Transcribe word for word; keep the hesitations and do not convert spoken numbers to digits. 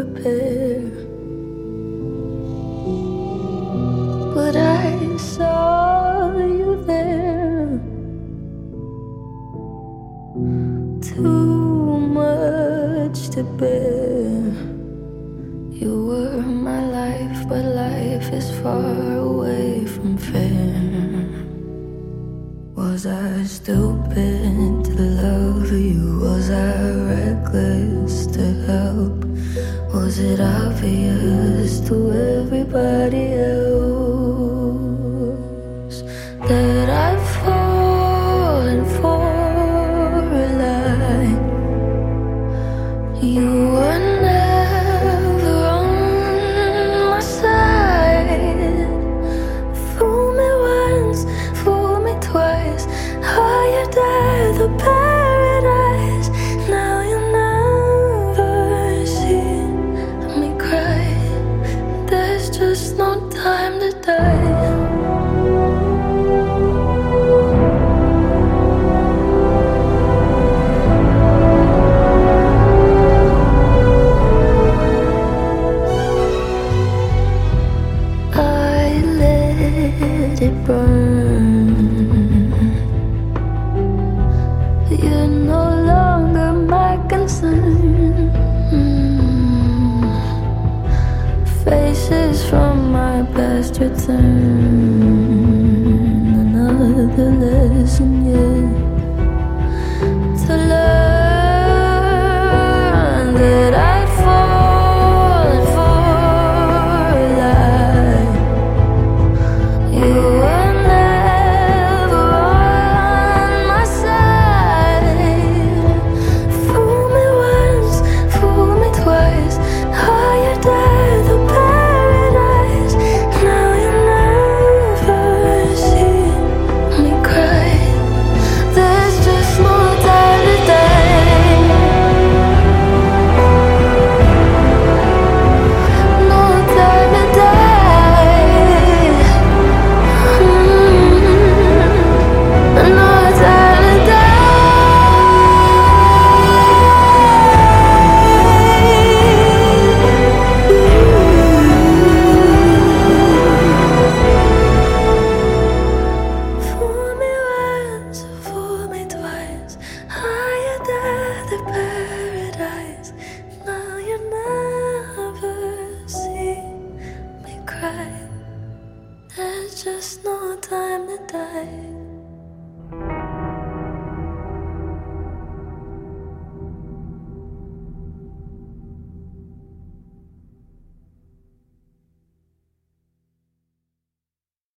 a pair, but I saw you there. Too much to bear. You were my life, but life is far away from fair. Was I stupid to love you? Was I reckless to help? Was it obvious to everybody else that I've fallen for a lie? You were from my past return, another lesson yet to learn, that I've fallen for a lie. You were never on my side. Fool me once, fool me twice, higher than the past. There's just no time to die.